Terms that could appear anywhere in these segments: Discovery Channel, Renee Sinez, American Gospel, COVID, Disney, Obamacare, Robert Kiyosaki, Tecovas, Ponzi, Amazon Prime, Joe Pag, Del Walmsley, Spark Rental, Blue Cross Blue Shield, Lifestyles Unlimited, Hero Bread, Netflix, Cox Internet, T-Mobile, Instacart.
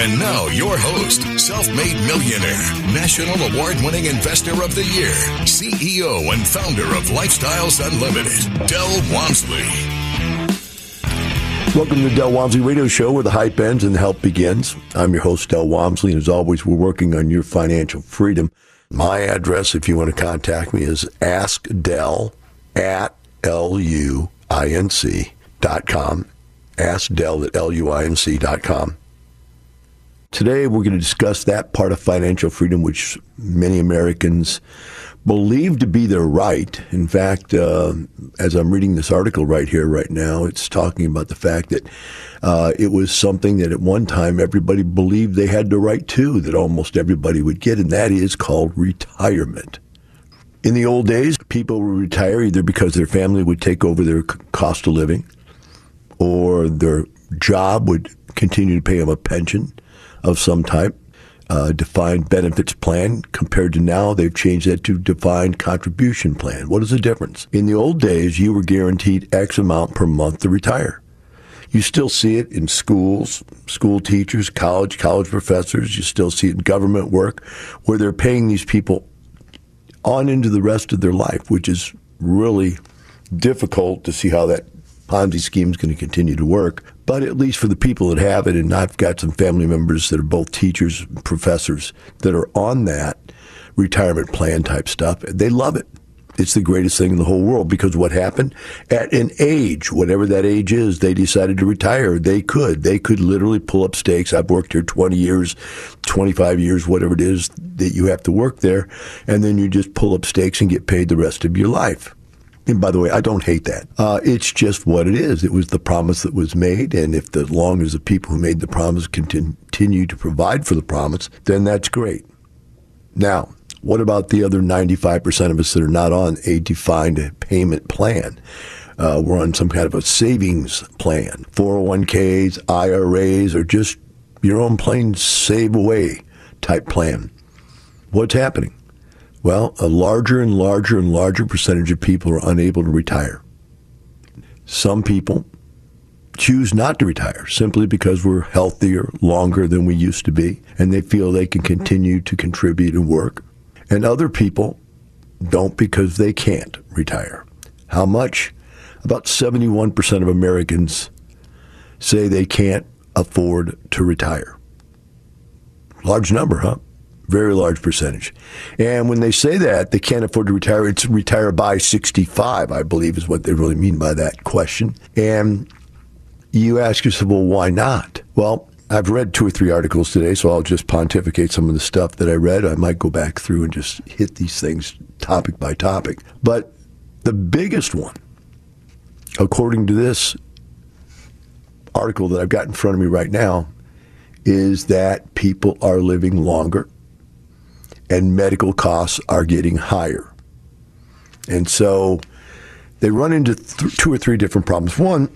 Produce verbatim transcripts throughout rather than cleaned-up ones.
And now, your host, self-made millionaire, national award-winning investor of the year, C E O and founder of Lifestyles Unlimited, Del Walmsley. Welcome to the Del Walmsley Radio Show, where the hype ends and the help begins. I'm your host, Del Walmsley, and as always, we're working on your financial freedom. My address, if you want to contact me, is askdel at L-U-I-N-C dot com. Askdel at L-U-I-N-C dot com. Today, we're going to discuss that part of financial freedom, which many Americans believe to be their right. In fact, uh, as I'm reading this article right here, right now, it's talking about the fact that uh, it was something that at one time everybody believed they had the right to, that almost everybody would get, and that is called retirement. In the old days, people would retire either because their family would take over their cost of living, or their job would continue to pay them a pension of some type. Uh, defined benefits plan compared to now, they've changed that to defined contribution plan. What is the difference? In the old days, you were guaranteed X amount per month to retire. You still see it in schools, school teachers, college, college professors. You still see it in government work where they're paying these people on into the rest of their life, which is really difficult to see how that Ponzi scheme is going to continue to work. But at least for the people that have it, and I've got some family members that are both teachers and professors that are on that retirement plan type stuff, they love it. It's the greatest thing in the whole world because what happened? At an age, whatever that age is, they decided to retire. They could. They could literally pull up stakes. I've worked here twenty years, twenty-five years, whatever it is that you have to work there, and then you just pull up stakes and get paid the rest of your life. And by the way, I don't hate that. Uh, it's just what it is. It was the promise that was made, and if the, as long as the people who made the promise continue to provide for the promise, then that's great. Now, what about the other ninety-five percent of us that are not on a defined payment plan? Uh, we're on some kind of a savings plan, four oh one k's, I R A's, or just your own plain save away type plan. What's happening? Well, a larger and larger and larger percentage of people are unable to retire. Some people choose not to retire simply because we're healthier longer than we used to be, and they feel they can continue to contribute and work. And other people don't because they can't retire. How much? About seventy-one percent of Americans say they can't afford to retire. Large number, huh? Very large percentage. And when they say that, they can't afford to retire. It's retire by sixty-five, I believe, is what they really mean by that question. And you ask yourself, well, why not? Well, I've read two or three articles today, so I'll just pontificate some of the stuff that I read. I might go back through and just hit these things topic by topic. But the biggest one, according to this article that I've got in front of me right now, is that people are living longer. And medical costs are getting higher. And so they run into th- two or three different problems. One,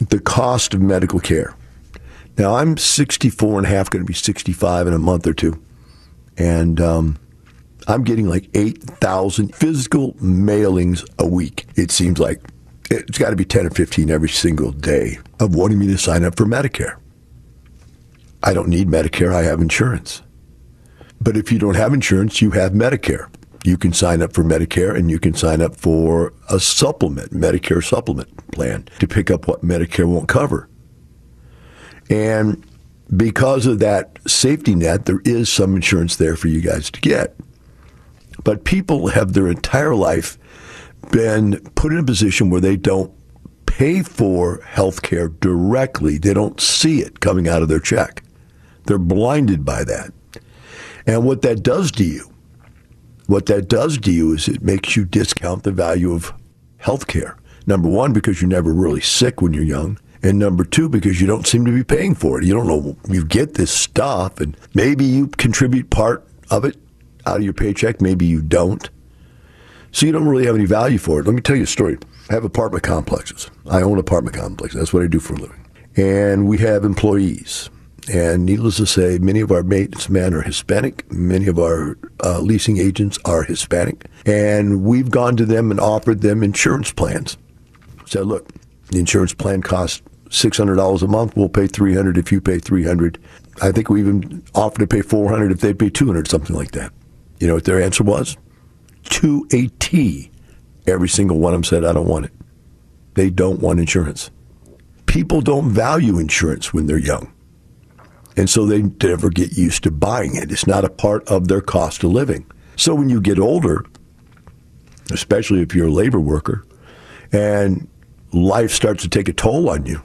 the cost of medical care. Now, I'm sixty-four and a half, going to be sixty-five in a month or two. And um, I'm getting like eight thousand physical mailings a week. It seems like it's got to be ten or fifteen every single day of wanting me to sign up for Medicare. I don't need Medicare. I have insurance. But if you don't have insurance, you have Medicare. You can sign up for Medicare, and you can sign up for a supplement, Medicare supplement plan, to pick up what Medicare won't cover. And because of that safety net, there is some insurance there for you guys to get. But people have their entire life been put in a position where they don't pay for health care directly. They don't see it coming out of their check. They're blinded by that. And what that does to you, what that does to you is it makes you discount the value of health care. Number one, because you're never really sick when you're young. And number two, because you don't seem to be paying for it. You don't know, you get this stuff, and maybe you contribute part of it out of your paycheck. Maybe you don't. So you don't really have any value for it. Let me tell you a story. I have apartment complexes. I own apartment complexes. That's what I do for a living. And we have employees. And needless to say, many of our maintenance men are Hispanic. Many of our uh, leasing agents are Hispanic. And we've gone to them and offered them insurance plans. Said, look, the insurance plan costs six hundred dollars a month. We'll pay three hundred dollars if you pay three hundred dollars. I think we even offered to pay four hundred dollars if they pay two hundred dollars, something like that. You know what their answer was? To a T, every single one of them said, I don't want it. They don't want insurance. People don't value insurance when they're young. And so they never get used to buying it. It's not a part of their cost of living. So when you get older, especially if you're a labor worker, and life starts to take a toll on you,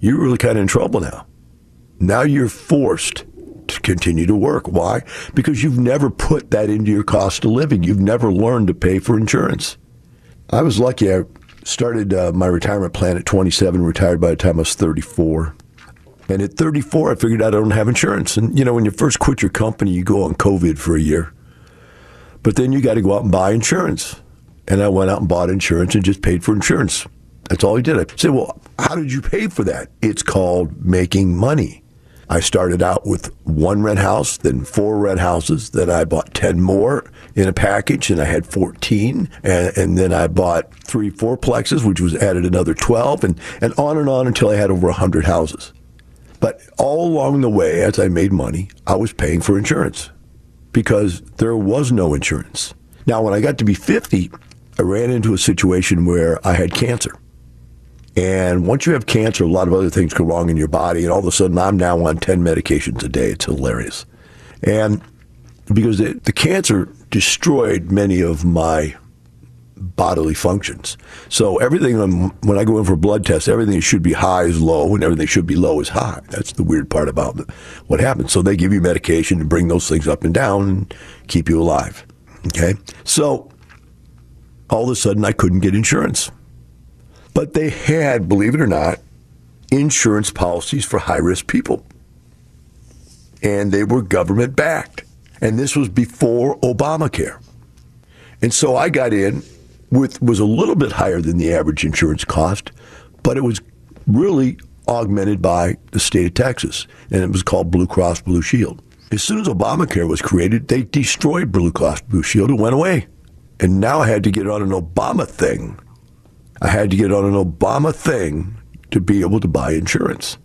you're really kind of in trouble now. Now you're forced to continue to work. Why? Because you've never put that into your cost of living. You've never learned to pay for insurance. I was lucky. I started uh, my retirement plan at twenty-seven, retired by the time I was thirty-four. And at thirty-four, I figured I don't have insurance. And, you know, when you first quit your company, you go on COVID for a year. But then you got to go out and buy insurance. And I went out and bought insurance and just paid for insurance. That's all I did. I said, well, how did you pay for that? It's called making money. I started out with one rent house, then four rent houses, then I bought ten more in a package, and I had fourteen, and, and then I bought three fourplexes, which was added another twelve, and, and on and on until I had over one hundred houses. But all along the way, as I made money, I was paying for insurance because there was no insurance. Now, when I got to be fifty, I ran into a situation where I had cancer. And once you have cancer, a lot of other things go wrong in your body. And all of a sudden, I'm now on ten medications a day. It's hilarious. And because the, the cancer destroyed many of my bodily functions. So everything, when I go in for blood tests, everything should be high is low, and everything should be low is high. That's the weird part about what happens. So they give you medication to bring those things up and down and keep you alive. Okay? So all of a sudden, I couldn't get insurance. But they had, believe it or not, insurance policies for high-risk people. And they were government-backed. And this was before Obamacare. And so I got in with, was a little bit higher than the average insurance cost, but it was really augmented by the state of Texas. And it was called Blue Cross Blue Shield. As soon as Obamacare was created, they destroyed Blue Cross Blue Shield and went away. And now I had to get on an Obama thing. I had to get on an Obama thing to be able to buy insurance.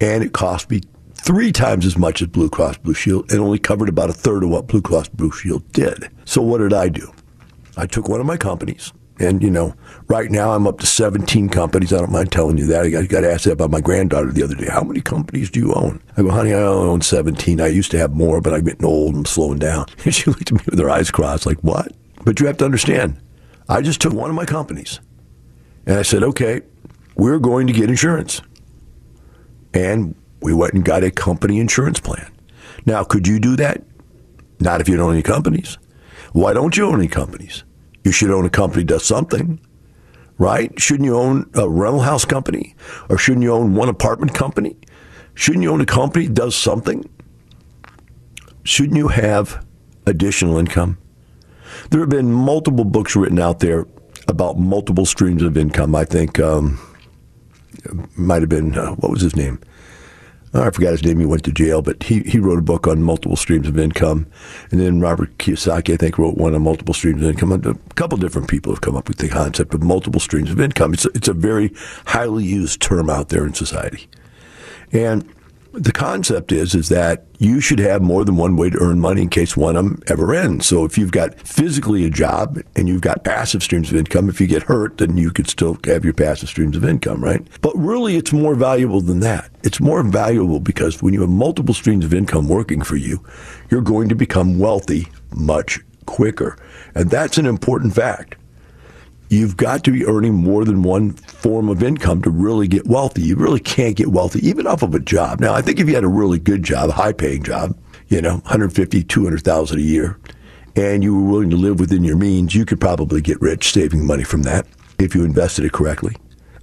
And it cost me three times as much as Blue Cross Blue Shield and only covered about a third of what Blue Cross Blue Shield did. So what did I do? I took one of my companies. And, you know, right now I'm up to seventeen companies. I don't mind telling you that. I got asked that by my granddaughter the other day. How many companies do you own? I go, honey, I only own seventeen. I used to have more, but I'm getting old and I'm slowing down. And she looked at me with her eyes crossed like, what? But you have to understand, I just took one of my companies. And I said, okay, we're going to get insurance. And we went and got a company insurance plan. Now, could you do that? Not if you don't own any companies. Why don't you own any companies? You should own a company that does something, right? Shouldn't you own a rental house company? Or shouldn't you own one apartment company? Shouldn't you own a company that does something? Shouldn't you have additional income? There have been multiple books written out there about multiple streams of income. I think um, might have been, uh, what was his name? I forgot his name, he went to jail, but he, he wrote a book on multiple streams of income. And then Robert Kiyosaki, I think, wrote one on multiple streams of income. A couple different people have come up with the concept of multiple streams of income. It's a, it's a very highly used term out there in society. And the concept is is that you should have more than one way to earn money in case one of them ever ends. So if you've got physically a job and you've got passive streams of income, if you get hurt, then you could still have your passive streams of income, right? But really, it's more valuable than that. It's more valuable because when you have multiple streams of income working for you, you're going to become wealthy much quicker. And that's an important fact. You've got to be earning more than one form of income to really get wealthy. You really can't get wealthy, even off of a job. Now, I think if you had a really good job, a high-paying job, you know, one hundred fifty thousand dollars, two hundred thousand dollars a year, and you were willing to live within your means, you could probably get rich saving money from that if you invested it correctly.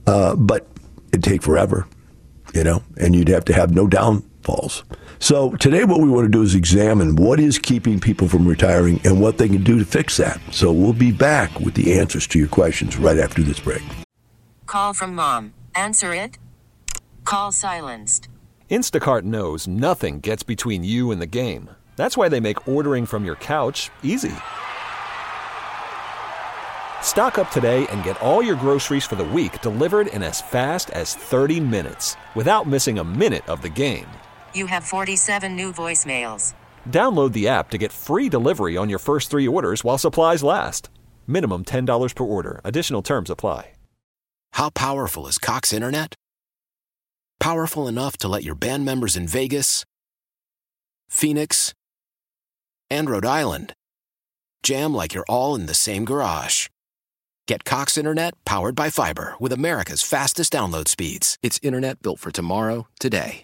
Uh, but it'd take forever, you know, and you'd have to have no downfalls. So today what we want to do is examine what is keeping people from retiring and what they can do to fix that. So we'll be back with the answers to your questions right after this break. Call from mom. Answer it. Call silenced. Instacart knows nothing gets between you and the game. That's why they make ordering from your couch easy. Stock up today and get all your groceries for the week delivered in as fast as thirty minutes without missing a minute of the game. You have forty-seven new voicemails. Download the app to get free delivery on your first three orders while supplies last. Minimum ten dollars per order. Additional terms apply. How powerful is Cox Internet? Powerful enough to let your band members in Vegas, Phoenix, and Rhode Island jam like you're all in the same garage. Get Cox Internet powered by fiber with America's fastest download speeds. It's internet built for tomorrow, today.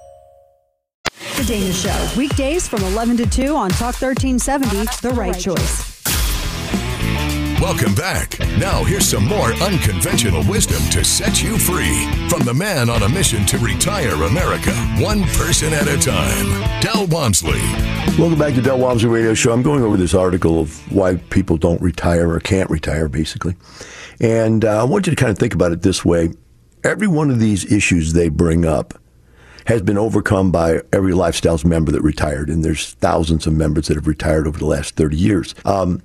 The Dana Show, weekdays from eleven to two on Talk thirteen seventy, The Right Choice. Welcome back. Now here's some more unconventional wisdom to set you free from the man on a mission to retire America, one person at a time, Del Walmsley. Welcome back to Del Walmsley Radio Show. I'm going over this article of why people don't retire or can't retire, basically. And uh, I want you to kind of think about it this way. Every one of these issues they bring up has been overcome by every Lifestyles member that retired, and there's thousands of members that have retired over the last thirty years. Um,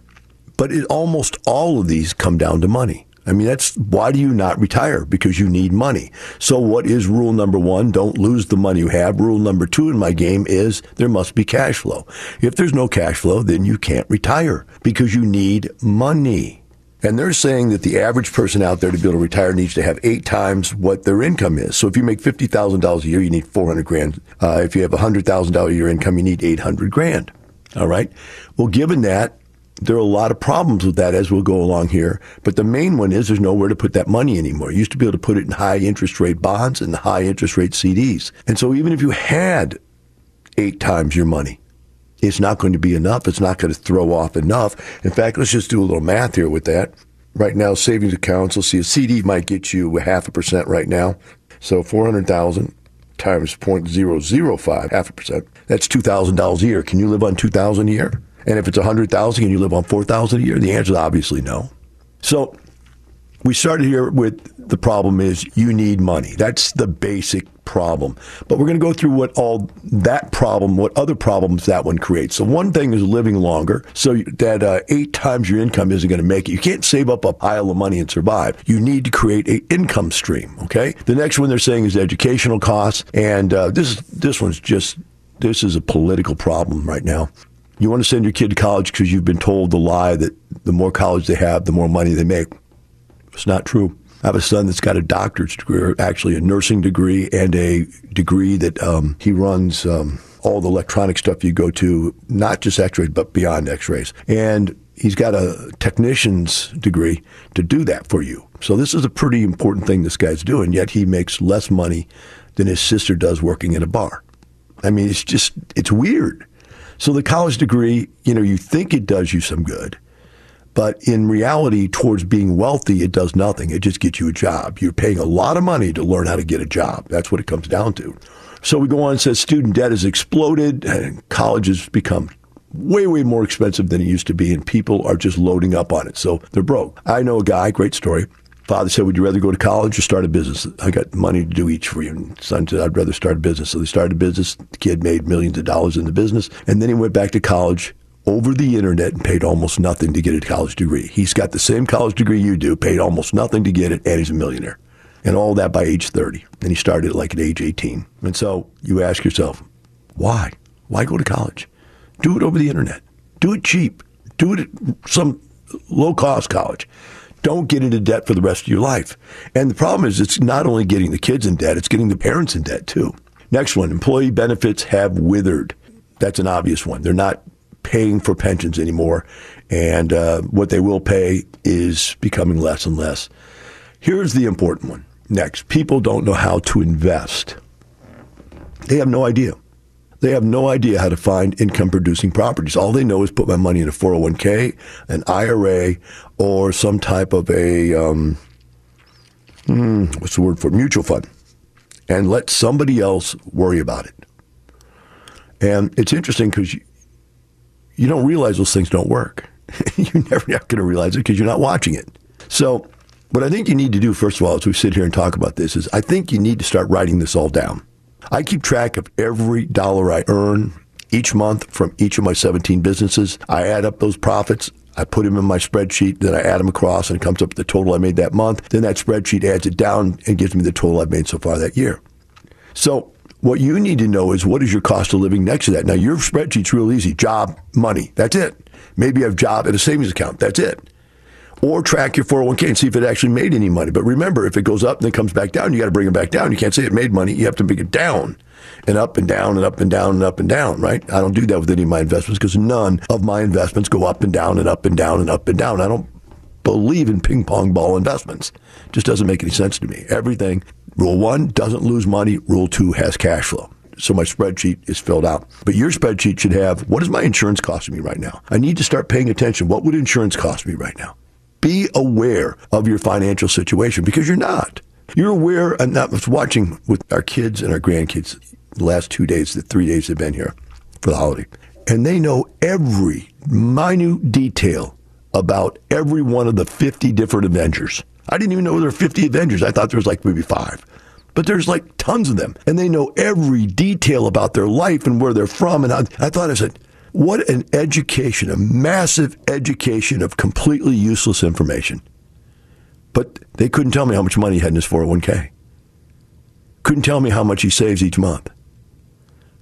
but it, almost all of these come down to money. I mean, that's why do you not retire? Because you need money. So what is rule number one? Don't lose the money you have. Rule number two in my game is there must be cash flow. If there's no cash flow, then you can't retire because you need money. And they're saying that the average person out there to be able to retire needs to have eight times what their income is. So if you make fifty thousand dollars a year, you need four hundred grand. Uh, if you have one hundred thousand dollars a year income, you need eight hundred grand. All right. Well, given that, there are a lot of problems with that as we'll go along here. But the main one is there's nowhere to put that money anymore. You used to be able to put it in high interest rate bonds and high interest rate C Ds. And so even if you had eight times your money, it's not going to be enough. It's not going to throw off enough. In fact, let's just do a little math here with that. Right now, savings accounts, let's see, a C D might get you a half a percent right now. So four hundred thousand times zero point zero zero five, half a percent, that's two thousand dollars a year. Can you live on two thousand dollars a year? And if it's one hundred thousand dollars, can you live on four thousand dollars a year? The answer is obviously no. So we started here with the problem is you need money. That's the basic problem. But we're going to go through what all that problem, what other problems that one creates. So one thing is living longer. So that uh, eight times your income isn't going to make it. You can't save up a pile of money and survive. You need to create an income stream. Okay. The next one they're saying is educational costs. And uh, this this one's just, this is a political problem right now. You want to send your kid to college because you've been told the lie that the more college they have, the more money they make. It's not true. I have a son that's got a doctorate degree, or actually a nursing degree, and a degree that um, he runs um, all the electronic stuff you go to, not just x-rays, but beyond x-rays. And he's got a technician's degree to do that for you. So this is a pretty important thing this guy's doing, yet he makes less money than his sister does working in a bar. I mean, it's just, it's weird. So the college degree, you know, you think it does you some good, but in reality, towards being wealthy, it does nothing. It just gets you a job. You're paying a lot of money to learn how to get a job. That's what it comes down to. So we go on and says student debt has exploded, and college has become way, way more expensive than it used to be, and people are just loading up on it. So they're broke. I know a guy, great story. Father said, would you rather go to college or start a business? I got money to do each for you. And son said, I'd rather start a business. So they started a business. The kid made millions of dollars in the business. And then he went back to college over the internet and paid almost nothing to get a college degree. He's got the same college degree you do, paid almost nothing to get it, and he's a millionaire. And all that by age thirty. And he started like at age eighteen. And so you ask yourself, why? Why go to college? Do it over the internet. Do it cheap. Do it at some low-cost college. Don't get into debt for the rest of your life. And the problem is it's not only getting the kids in debt, it's getting the parents in debt too. Next one, employee benefits have withered. That's an obvious one. They're not paying for pensions anymore. And uh, what they will pay is becoming less and less. Here's the important one. Next, people don't know how to invest. They have no idea. They have no idea how to find income-producing properties. All they know is put my money in a four oh one k, an I R A, or some type of a, um, hmm, what's the word for it? Mutual fund, and let somebody else worry about it. And it's interesting because you, you don't realize those things don't work. You're never going to realize it because you're not watching it. So what I think you need to do, first of all, as we sit here and talk about this, is I think you need to start writing this all down. I keep track of every dollar I earn each month from each of my seventeen businesses. I add up those profits. I put them in my spreadsheet. Then I add them across, and it comes up with the total I made that month. Then that spreadsheet adds it down and gives me the total I've made so far that year. So what you need to know is what is your cost of living next to that. Now, your spreadsheet's real easy. Job, money. That's it. Maybe you have job and a savings account. That's it. Or track your four oh one k and see if it actually made any money. But remember, if it goes up and then comes back down, you got to bring it back down. You can't say it made money. You have to bring it down and up and down and up and down and up and down, right? I don't do that with any of my investments because none of my investments go up and down and up and down and up and down. I don't believe in ping pong ball investments. It just doesn't make any sense to me. Everything, rule one, doesn't lose money. Rule two has cash flow. So my spreadsheet is filled out. But your spreadsheet should have, what is my insurance costing me right now? I need to start paying attention. What would insurance cost me right now? Be aware of your financial situation because you're not. You're aware, and I was watching with our kids and our grandkids the last two days, the three days they've been here for the holiday. And they know every minute detail about every one of the fifty different Avengers. I didn't even know there were fifty Avengers. I thought there was like maybe five. But there's like tons of them. And they know every detail about their life and where they're from. And I, I thought, I said, what an education, a massive education of completely useless information. But they couldn't tell me how much money he had in his four oh one k. Couldn't tell me how much he saves each month.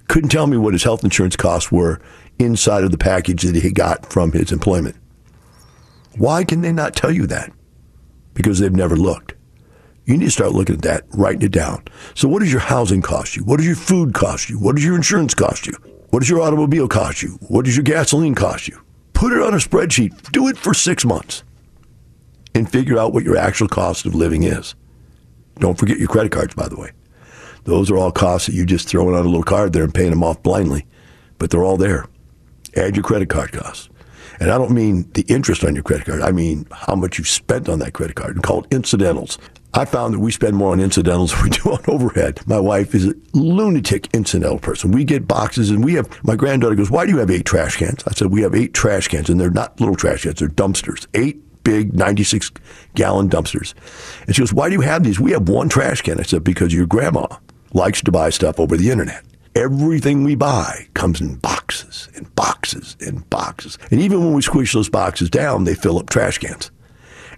Couldn't tell me what his health insurance costs were inside of the package that he got from his employment. Why can they not tell you that? Because they've never looked. You need to start looking at that, writing it down. So what does your housing cost you? What does your food cost you? What does your insurance cost you? What does your automobile cost you? What does your gasoline cost you? Put it on a spreadsheet. Do it for six months and figure out what your actual cost of living is. Don't forget your credit cards, by the way. Those are all costs that you're just throwing on a little card there and paying them off blindly, but they're all there. Add your credit card costs. And I don't mean the interest on your credit card. I mean how much you've spent on that credit card, and call it incidentals. I found that we spend more on incidentals than we do on overhead. My wife is a lunatic incidental person. We get boxes and we have, my granddaughter goes, why do you have eight trash cans? I said, we have eight trash cans, and they're not little trash cans, they're dumpsters. Eight big ninety-six gallon dumpsters. And she goes, why do you have these? We have one trash can. I said, because your grandma likes to buy stuff over the internet. Everything we buy comes in boxes and boxes and boxes. And even when we squish those boxes down, they fill up trash cans.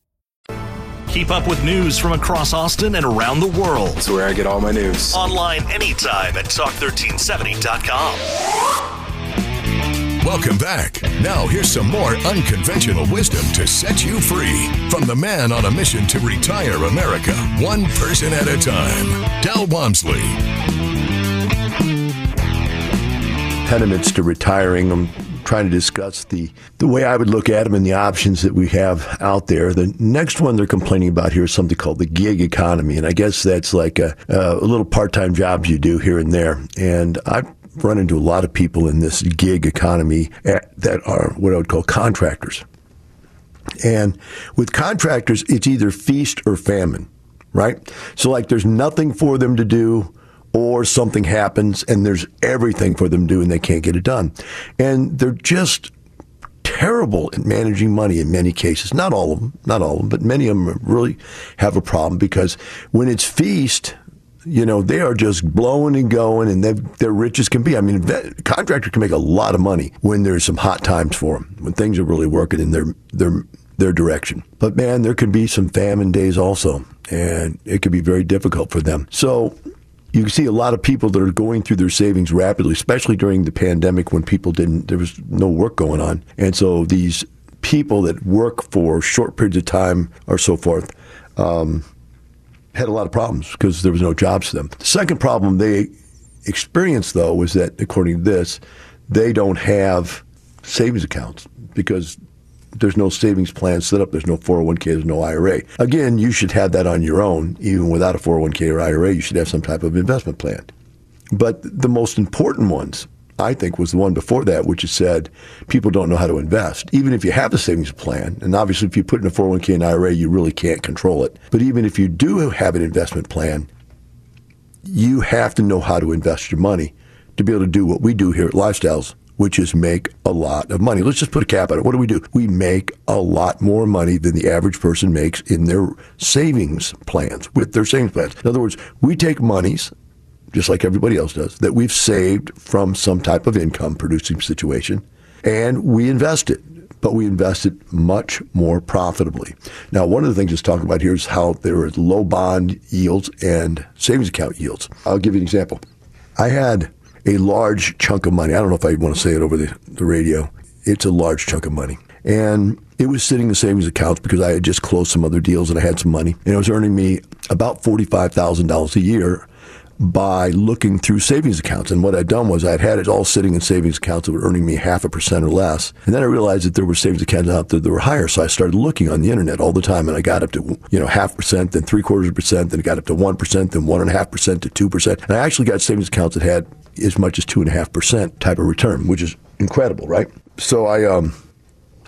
Keep up with news from across Austin and around the world. It's where I get all my news. Online anytime at talk thirteen seventy dot com. Welcome back. Now here's some more unconventional wisdom to set you free from the man on a mission to retire America, one person at a time, Del Walmsley. Impediments to retiring. I'm trying to discuss the, the way I would look at them and the options that we have out there. The next one they're complaining about here is something called the gig economy. And I guess that's like a, a little part-time jobs you do here and there. And I run into a lot of people in this gig economy at, that are what I would call contractors. And with contractors, it's either feast or famine, right? So like there's nothing for them to do, or something happens and there's everything for them to do and they can't get it done. And they're just terrible at managing money in many cases. Not all of them, not all of them, but many of them really have a problem, because when it's feast, you know, they are just blowing and going, and they're rich as can be. I mean, a contractor can make a lot of money when there's some hot times for them, when things are really working and they're they're their direction. But man, there could be some famine days also, and it could be very difficult for them. So you see a lot of people that are going through their savings rapidly, especially during the pandemic when people didn't, there was no work going on. And so these people that work for short periods of time or so forth um, had a lot of problems because there was no jobs for them. The second problem they experienced, though, was that, according to this, they don't have savings accounts because there's no savings plan set up. There's no four oh one k, there's no I R A. Again, you should have that on your own. Even without a four oh one k or I R A, you should have some type of investment plan. But the most important ones, I think, was the one before that, which is said people don't know how to invest. Even if you have a savings plan, and obviously if you put in a four oh one k and I R A, you really can't control it. But even if you do have an investment plan, you have to know how to invest your money to be able to do what we do here at Lifestyles, which is make a lot of money. Let's just put a cap on it. What do we do? We make a lot more money than the average person makes in their savings plans, with their savings plans. In other words, we take monies, just like everybody else does, that we've saved from some type of income-producing situation, and we invest it, but we invest it much more profitably. Now, one of the things that's talked about here is how there is low bond yields and savings account yields. I'll give you an example. I had a large chunk of money. I don't know if I want to say it over the, the radio. It's a large chunk of money. And it was sitting in savings accounts because I had just closed some other deals and I had some money. And it was earning me about forty-five thousand dollars a year by looking through savings accounts. And what I'd done was I'd had it all sitting in savings accounts that were earning me half a percent or less. And then I realized that there were savings accounts out there that were higher. So I started looking on the internet all the time, and I got up to, you know, half percent, then three quarters of percent, then it got up to one percent, then one and a half percent to two percent. And I actually got savings accounts that had as much as two and a half percent type of return, which is incredible, right? So I um,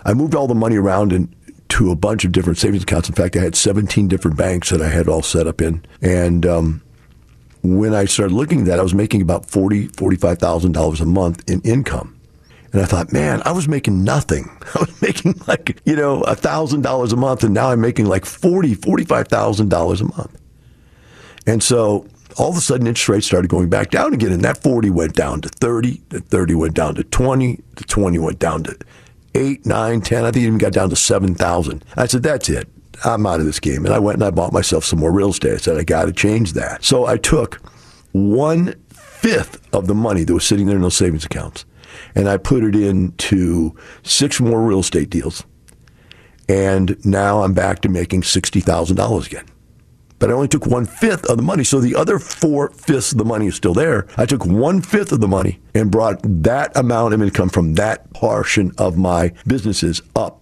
I moved all the money around and to a bunch of different savings accounts. In fact, I had seventeen different banks that I had all set up in. And um, when I started looking at that, I was making about forty thousand dollars, forty-five thousand dollars a month in income. And I thought, man, I was making nothing. I was making like, you know, one thousand dollars a month, and now I'm making like forty thousand dollars, forty-five thousand dollars a month. And so all of a sudden, interest rates started going back down again, and that forty went down to thirty, the thirty went down to twenty, the twenty went down to eight, nine, ten. I think it even got down to seven thousand. I said, that's it. I'm out of this game. And I went and I bought myself some more real estate. I said, I got to change that. So I took one-fifth of the money that was sitting there in those savings accounts, and I put it into six more real estate deals. And now I'm back to making sixty thousand dollars again. But I only took one-fifth of the money. So the other four-fifths of the money is still there. I took one-fifth of the money and brought that amount of income from that portion of my businesses up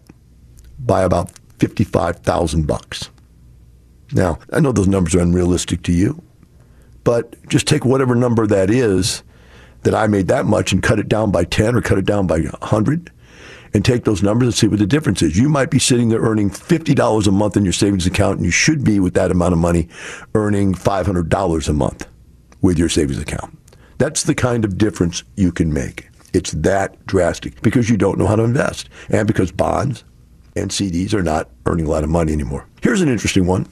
by about fifty-five thousand bucks. Now, I know those numbers are unrealistic to you, but just take whatever number that is that I made that much and cut it down by ten or cut it down by one hundred and take those numbers and see what the difference is. You might be sitting there earning fifty dollars a month in your savings account, and you should be, with that amount of money, earning five hundred dollars a month with your savings account. That's the kind of difference you can make. It's that drastic because you don't know how to invest and because bonds and C Ds are not earning a lot of money anymore. Here's an interesting one.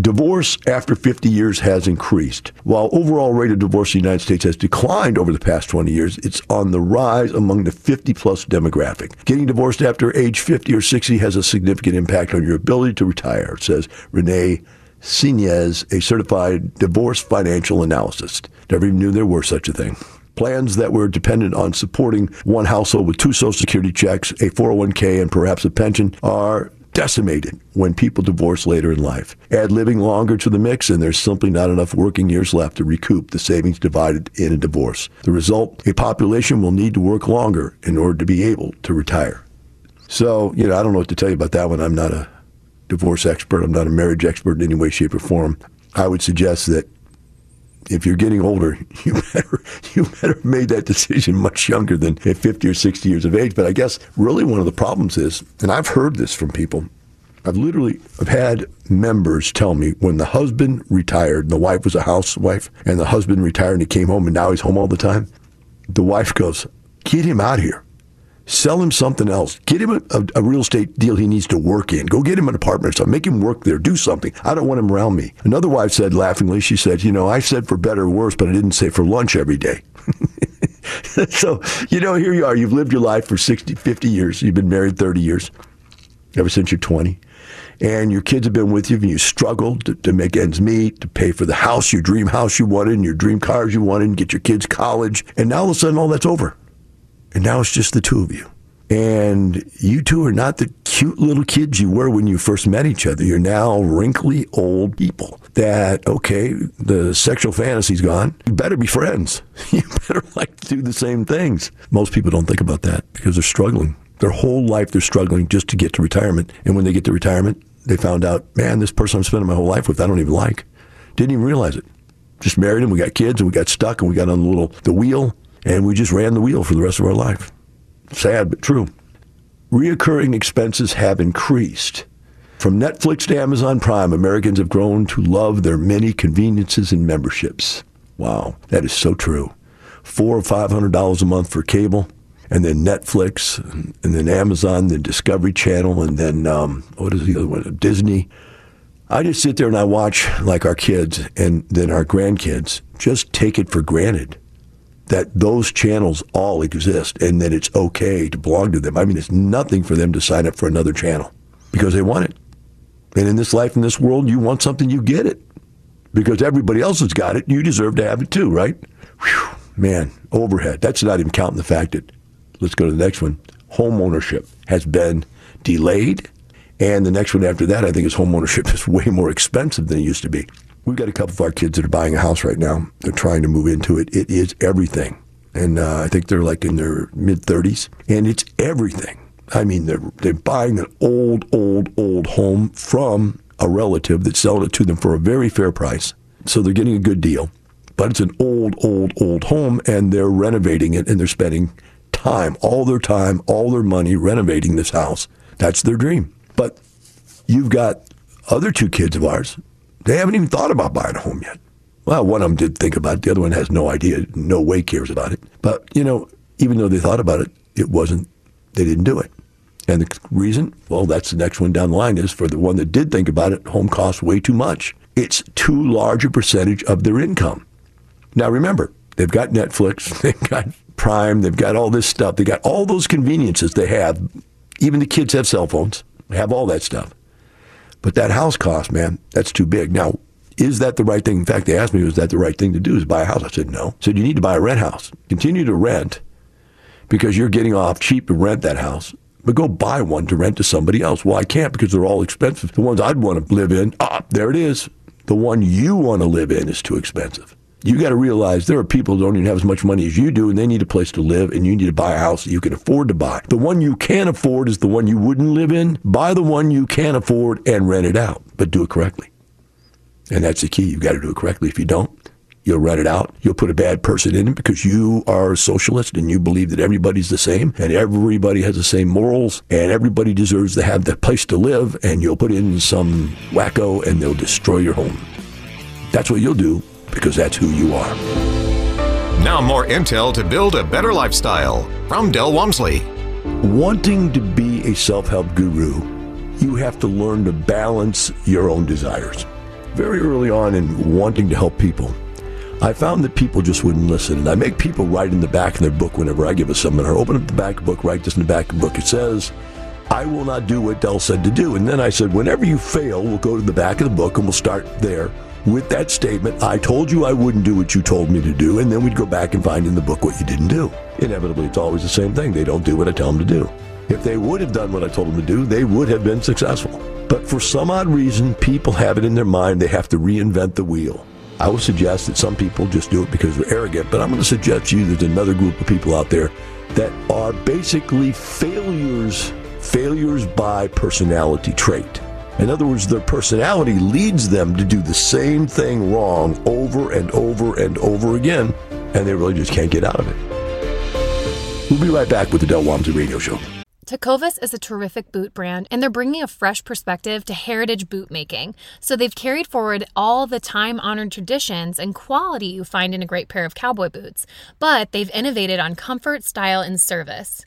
Divorce after fifty years has increased. While overall rate of divorce in the United States has declined over the past twenty years, it's on the rise among the fifty-plus demographic. Getting divorced after age fifty or sixty has a significant impact on your ability to retire, says Renee Sinez, a certified divorce financial analyst. Never even knew there were such a thing. Plans that were dependent on supporting one household with two Social Security checks, a four oh one k, and perhaps a pension are decimated when people divorce later in life. Add living longer to the mix, and there's simply not enough working years left to recoup the savings divided in a divorce. The result, a population will need to work longer in order to be able to retire. So, you know, I don't know what to tell you about that one. I'm not a divorce expert. I'm not a marriage expert in any way, shape, or form. I would suggest that if you're getting older, you better you better have made that decision much younger than at fifty or sixty years of age. But I guess really one of the problems is, and I've heard this from people, I've literally I've had members tell me when the husband retired, and the wife was a housewife, and the husband retired and he came home and now he's home all the time, the wife goes, get him out of here. Sell him something else. Get him a, a, a real estate deal he needs to work in. Go get him an apartment or something. Make him work there. Do something. I don't want him around me. Another wife said laughingly, she said, you know, I said for better or worse, but I didn't say for lunch every day. So, you know, here you are. You've lived your life for sixty, fifty years. You've been married thirty years. ever since you're twenty, and your kids have been with you, and you struggled to, to make ends meet, to pay for the house, your dream house you wanted, and your dream cars you wanted, and get your kids college, and now all of a sudden all that's over. And now it's just the two of you. And you two are not the cute little kids you were when you first met each other. You're now wrinkly old people that, okay, the sexual fantasy's gone. You better be friends. You better like to do the same things. Most people don't think about that because they're struggling. Their whole life they're struggling just to get to retirement. And when they get to retirement, they found out, man, this person I'm spending my whole life with, I don't even like. Didn't even realize it. Just married him, we got kids, and we got stuck, and we got on the little the wheel, and we just ran the wheel for the rest of our life. Sad, but true. Reoccurring expenses have increased. From Netflix to Amazon Prime, Americans have grown to love their many conveniences and memberships. Wow, that is so true. Four or five hundred dollars a month for cable, and then Netflix, and then Amazon, then Discovery Channel, and then, um, what is the other one, Disney. I just sit there and I watch, like our kids and then our grandkids, just take it for granted that those channels all exist and that it's okay to belong to them. I mean, it's nothing for them to sign up for another channel because they want it. And in this life, in this world, you want something, you get it. Because everybody else has got it, you deserve to have it too, right? Whew, man, overhead. That's not even counting the fact that, let's go to the next one, home ownership has been delayed. And the next one after that, I think, is home ownership is way more expensive than it used to be. We've got a couple of our kids that are buying a house right now. They're trying to move into it. It is everything. And uh, I think they're like in their mid-thirties. And it's everything. I mean, they're, they're buying an old, old, old home from a relative that's selling it to them for a very fair price. So they're getting a good deal. But it's an old, old, old home, and they're renovating it, and they're spending time, all their time, all their money renovating this house. That's their dream. But you've got other two kids of ours. They haven't even thought about buying a home yet. Well, one of them did think about it. The other one has no idea, no way cares about it. But, you know, even though they thought about it, it wasn't, they didn't do it. And the reason, well, that's the next one down the line is for the one that did think about it, home costs way too much. It's too large a percentage of their income. Now, remember, they've got Netflix, they've got Prime, they've got all this stuff. They've got all those conveniences they have. Even the kids have cell phones, they have all that stuff. But that house cost, man, that's too big. Now, is that the right thing? In fact, they asked me, was that the right thing to do, is buy a house? I said, no. I said, you need to buy a rent house. Continue to rent because you're getting off cheap to rent that house. But go buy one to rent to somebody else. Well, I can't because they're all expensive. The ones I'd want to live in, ah, there it is. The one you want to live in is too expensive. You got to realize there are people who don't even have as much money as you do, and they need a place to live, and you need to buy a house that you can afford to buy. The one you can afford is the one you wouldn't live in. Buy the one you can afford and rent it out, but do it correctly. And that's the key. You've got to do it correctly. If you don't, you'll rent it out. You'll put a bad person in it because you are a socialist and you believe that everybody's the same and everybody has the same morals and everybody deserves to have the place to live, and you'll put in some wacko and they'll destroy your home. That's what you'll do, because that's who you are. Now more intel to build a better lifestyle from Del Walmsley. Wanting to be a self-help guru, you have to learn to balance your own desires. Very early on in wanting to help people, I found that people just wouldn't listen. And I make people write in the back of their book whenever I give a seminar. Open up the back book, write this in the back of the book. It says, I will not do what Del said to do. And then I said, whenever you fail, we'll go to the back of the book and we'll start there. With that statement, I told you I wouldn't do what you told me to do, and then we'd go back and find in the book what you didn't do. Inevitably, it's always the same thing. They don't do what I tell them to do. If they would have done what I told them to do, they would have been successful. But for some odd reason, people have it in their mind they have to reinvent the wheel. I would suggest that some people just do it because they're arrogant, but I'm going to suggest to you there's another group of people out there that are basically failures, failures by personality trait. In other words, their personality leads them to do the same thing wrong over and over and over again, and they really just can't get out of it. We'll be right back with the Del Walmsley Radio Show. Tecovas is a terrific boot brand, and they're bringing a fresh perspective to heritage boot making. So they've carried forward all the time-honored traditions and quality you find in a great pair of cowboy boots, but they've innovated on comfort, style, and service.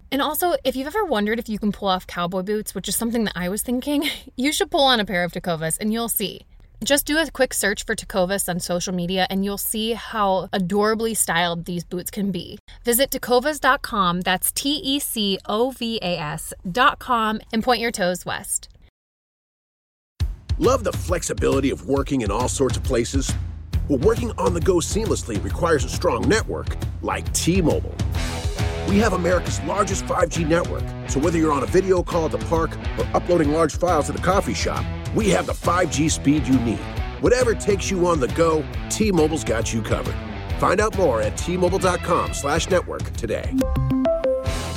And also, if you've ever wondered if you can pull off cowboy boots, which is something that I was thinking, you should pull on a pair of Tecovas and you'll see. Just do a quick search for Tecovas on social media and you'll see how adorably styled these boots can be. Visit tecovas dot com, that's T E C O V A S dot com, and point your toes west. Love the flexibility of working in all sorts of places? Well, working on the go seamlessly requires a strong network like T-Mobile. We have America's largest five G network, so whether you're on a video call at the park or uploading large files at a coffee shop, we have the five G speed you need. Whatever takes you on the go, T-Mobile's got you covered. Find out more at T Mobile dot com slash network today.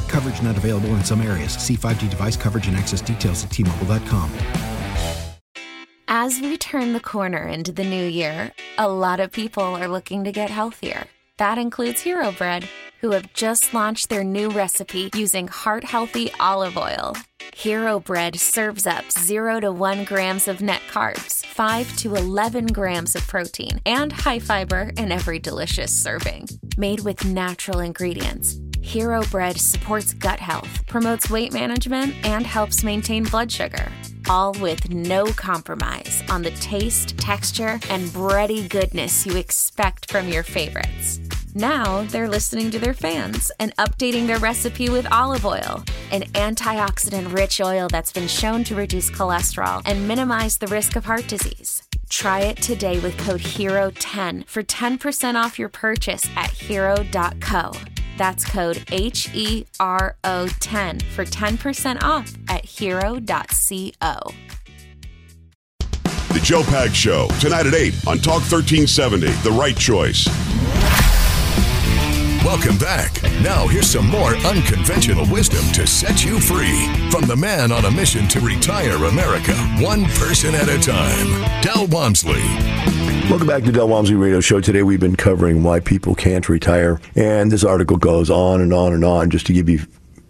Coverage not available in some areas. See five G device coverage and access details at T Mobile dot com. As we turn the corner into the new year, a lot of people are looking to get healthier. That includes Hero Bread, who have just launched their new recipe using heart-healthy olive oil. Hero Bread serves up zero to one grams of net carbs, five to eleven grams of protein, and high fiber in every delicious serving. Made with natural ingredients, Hero Bread supports gut health, promotes weight management, and helps maintain blood sugar. All with no compromise on the taste, texture, and bready goodness you expect from your favorites. Now they're listening to their fans and updating their recipe with olive oil, an antioxidant-rich oil that's been shown to reduce cholesterol and minimize the risk of heart disease. Try it today with code hero ten for ten percent off your purchase at hero dot co. That's code H E R O ten for ten percent off at hero dot co. The Joe Pag Show, tonight at eight on Talk thirteen seventy, The Right Choice. Welcome back. Now here's some more unconventional wisdom to set you free from the man on a mission to retire America, one person at a time, Del Walmsley. Welcome back to Del Walmsley Radio Show. Today we've been covering why people can't retire, and this article goes on and on and on. Just to give you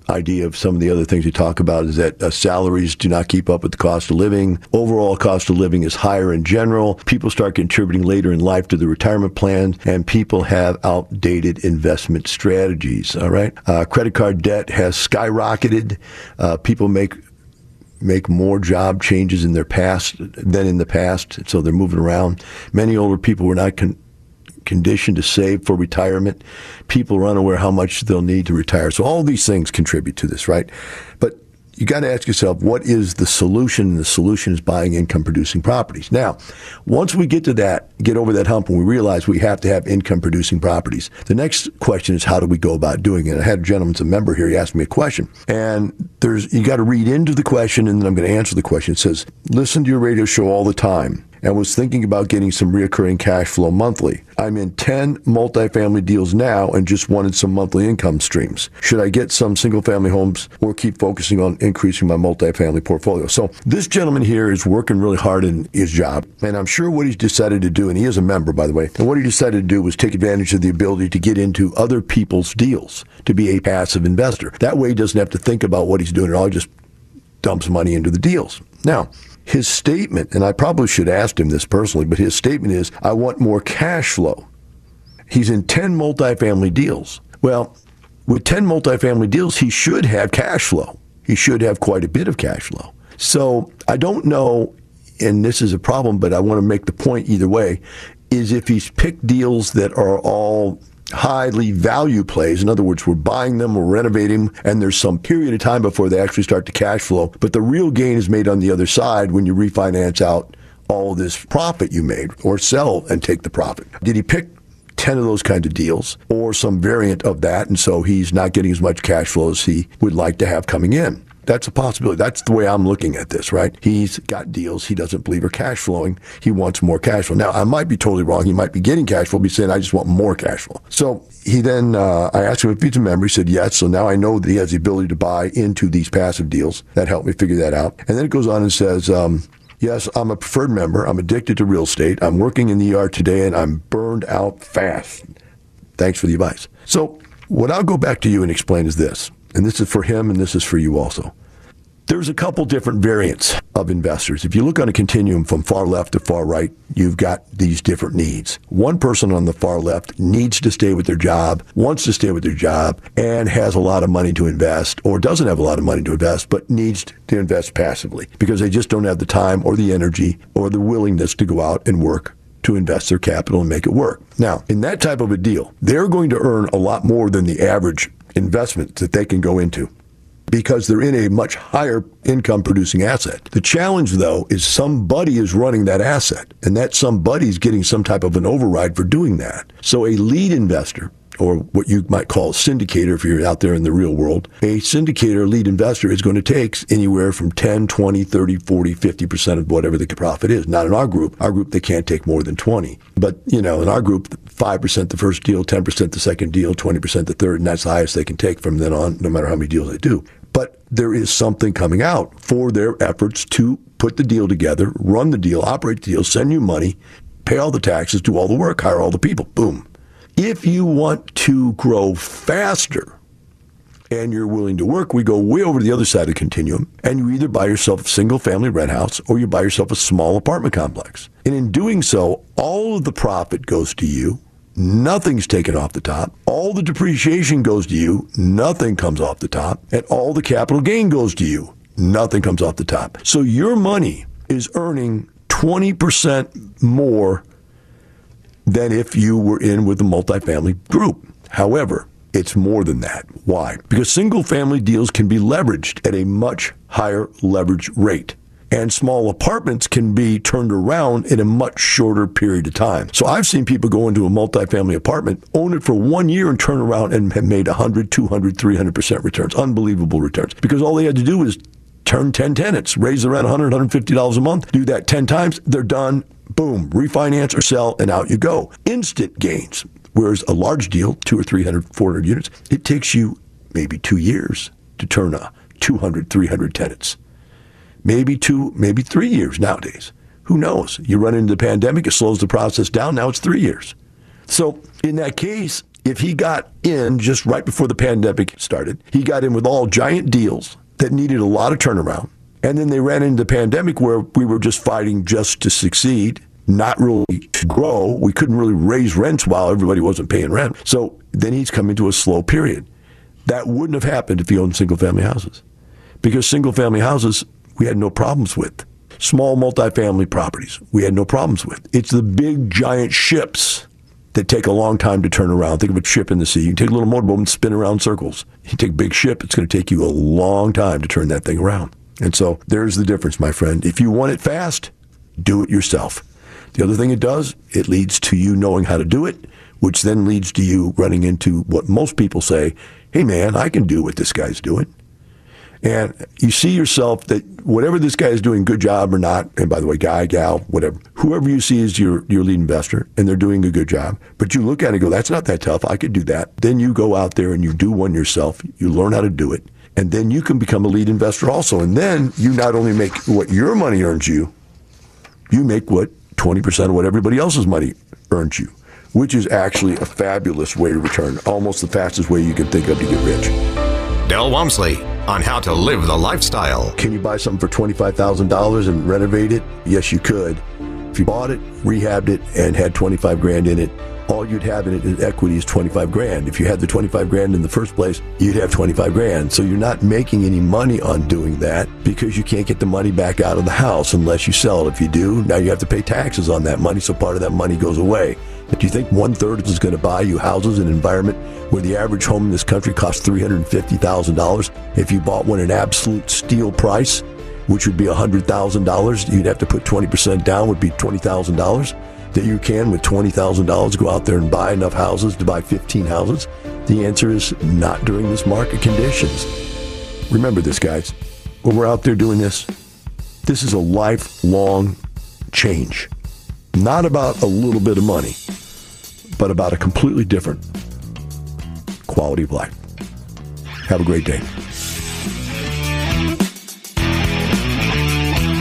an idea of some of the other things we talk about is that uh, salaries do not keep up with the cost of living. Overall cost of living is higher in general. People start contributing later in life to the retirement plan, and people have outdated investment strategies. All right, uh, credit card debt has skyrocketed. Uh, people make make more job changes in their past than in the past, so they're moving around. Many older people were not con- conditioned to save for retirement. People are unaware how much they'll need to retire. So all these things contribute to this, right? But you got to ask yourself, what is the solution? And the solution is buying income-producing properties. Now, once we get to that, get over that hump, and we realize we have to have income-producing properties, the next question is, how do we go about doing it? I had a gentleman's a member here. He asked me a question, and there's you got to read into the question, and then I'm going to answer the question. It says, "Listen to your radio show all the time, and was thinking about getting some reoccurring cash flow monthly. I'm in ten multifamily deals now and just wanted some monthly income streams. Should I get some single-family homes or keep focusing on increasing my multifamily portfolio?" So this gentleman here is working really hard in his job, and I'm sure what he decided to do, and he is a member, by the way, and what he decided to do was take advantage of the ability to get into other people's deals, to be a passive investor. That way he doesn't have to think about what he's doing at all. He just dumps money into the deals. Now, his statement, and I probably should have asked him this personally, but his statement is, "I want more cash flow." He's in ten multifamily deals. Well, with ten multifamily deals, he should have cash flow. He should have quite a bit of cash flow. So I don't know, and this is a problem, but I want to make the point either way, is if he's picked deals that are all highly value plays. In other words, we're buying them, we're renovating them, and there's some period of time before they actually start to cash flow. But the real gain is made on the other side when you refinance out all this profit you made, or sell and take the profit. Did he pick ten of those kinds of deals or some variant of that? And so he's not getting as much cash flow as he would like to have coming in. That's a possibility. That's the way I'm looking at this, right? He's got deals he doesn't believe are cash flowing. He wants more cash flow. Now, I might be totally wrong. He might be getting cash flow, but he's saying, "I just want more cash flow." So he then, uh, I asked him if he's a member. He said, yes. So now I know that he has the ability to buy into these passive deals. That helped me figure that out. And then it goes on and says, um, yes, I'm a preferred member. I'm addicted to real estate. I'm working in the E R today, and I'm burned out fast. Thanks for the advice. So what I'll go back to you and explain is this. And this is for him, and this is for you also. There's a couple different variants of investors. If you look on a continuum from far left to far right, you've got these different needs. One person on the far left needs to stay with their job, wants to stay with their job, and has a lot of money to invest, or doesn't have a lot of money to invest, but needs to invest passively because they just don't have the time or the energy or the willingness to go out and work to invest their capital and make it work. Now, in that type of a deal, they're going to earn a lot more than the average investment that they can go into, because they're in a much higher income producing asset. The challenge, though, is somebody is running that asset, and that somebody's getting some type of an override for doing that. So a lead investor, or what you might call a syndicator if you're out there in the real world, a syndicator lead investor is going to take anywhere from ten, twenty, thirty, forty, fifty percent of whatever the profit is. Not in our group. Our group, they can't take more than twenty. But, you know, in our group, five percent the first deal, ten percent the second deal, twenty percent the third, and that's the highest they can take from then on, no matter how many deals they do. But there is something coming out for their efforts to put the deal together, run the deal, operate the deal, send you money, pay all the taxes, do all the work, hire all the people. Boom. If you want to grow faster and you're willing to work, we go way over to the other side of the continuum, and you either buy yourself a single-family rent house or you buy yourself a small apartment complex. And in doing so, all of the profit goes to you. Nothing's taken off the top. All the depreciation goes to you. Nothing comes off the top. And all the capital gain goes to you. Nothing comes off the top. So your money is earning twenty percent more than if you were in with a multifamily group. However, it's more than that. Why? Because single-family deals can be leveraged at a much higher leverage rate, and small apartments can be turned around in a much shorter period of time. So I've seen people go into a multifamily apartment, own it for one year, and turn around and have made one hundred, two hundred, three hundred percent returns, unbelievable returns, because all they had to do was turn ten tenants, raise the rent one hundred, one hundred fifty dollars a month, do that ten times, they're done. Boom, refinance or sell, and out you go. Instant gains. Whereas a large deal, two or three hundred, four hundred units, it takes you maybe two years to turn a two hundred, three hundred tenants. Maybe two, maybe three years nowadays. Who knows? You run into the pandemic, it slows the process down. Now it's three years. So in that case, if he got in just right before the pandemic started, he got in with all giant deals that needed a lot of turnaround. And then they ran into the pandemic where we were just fighting just to succeed, not really to grow. We couldn't really raise rents while everybody wasn't paying rent. So then he's coming to a slow period. That wouldn't have happened if he owned single-family houses, because single-family houses we had no problems with. Small multifamily properties we had no problems with. It's the big, giant ships that take a long time to turn around. Think of a ship in the sea. You can take a little motorboat and spin around circles. You take a big ship, it's going to take you a long time to turn that thing around. And so there's the difference, my friend. If you want it fast, do it yourself. The other thing it does, it leads to you knowing how to do it, which then leads to you running into what most people say, hey, man, I can do what this guy's doing. And you see yourself that whatever this guy is doing, good job or not, and by the way, guy, gal, whatever, whoever you see is your, your lead investor, and they're doing a good job, but you look at it and go, that's not that tough. I could do that. Then you go out there and you do one yourself. You learn how to do it. And then you can become a lead investor also. And then you not only make what your money earns you, you make what twenty percent of what everybody else's money earns you, which is actually a fabulous way to return, almost the fastest way you can think of to get rich. Del Walmsley on how to live the lifestyle. Can you buy something for twenty-five thousand dollars and renovate it? Yes, you could. If you bought it, rehabbed it, and had twenty-five grand in it, all you'd have in it in equity is twenty-five grand. If you had the twenty-five grand in the first place, you'd have twenty-five grand. So you're not making any money on doing that, because you can't get the money back out of the house unless you sell it. If you do, now you have to pay taxes on that money, so part of that money goes away. But do you think one third is going to buy you houses in an environment where the average home in this country costs three hundred fifty thousand dollars? If you bought one at absolute steal price, which would be one hundred thousand dollars, you'd have to put twenty percent down, would be twenty thousand dollars. That you can, with twenty thousand dollars, go out there and buy enough houses to buy fifteen houses? The answer is not during this market conditions. Remember this, guys. When we're out there doing this, this is a lifelong change. Not about a little bit of money, but about a completely different quality of life. Have a great day.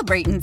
Celebrate and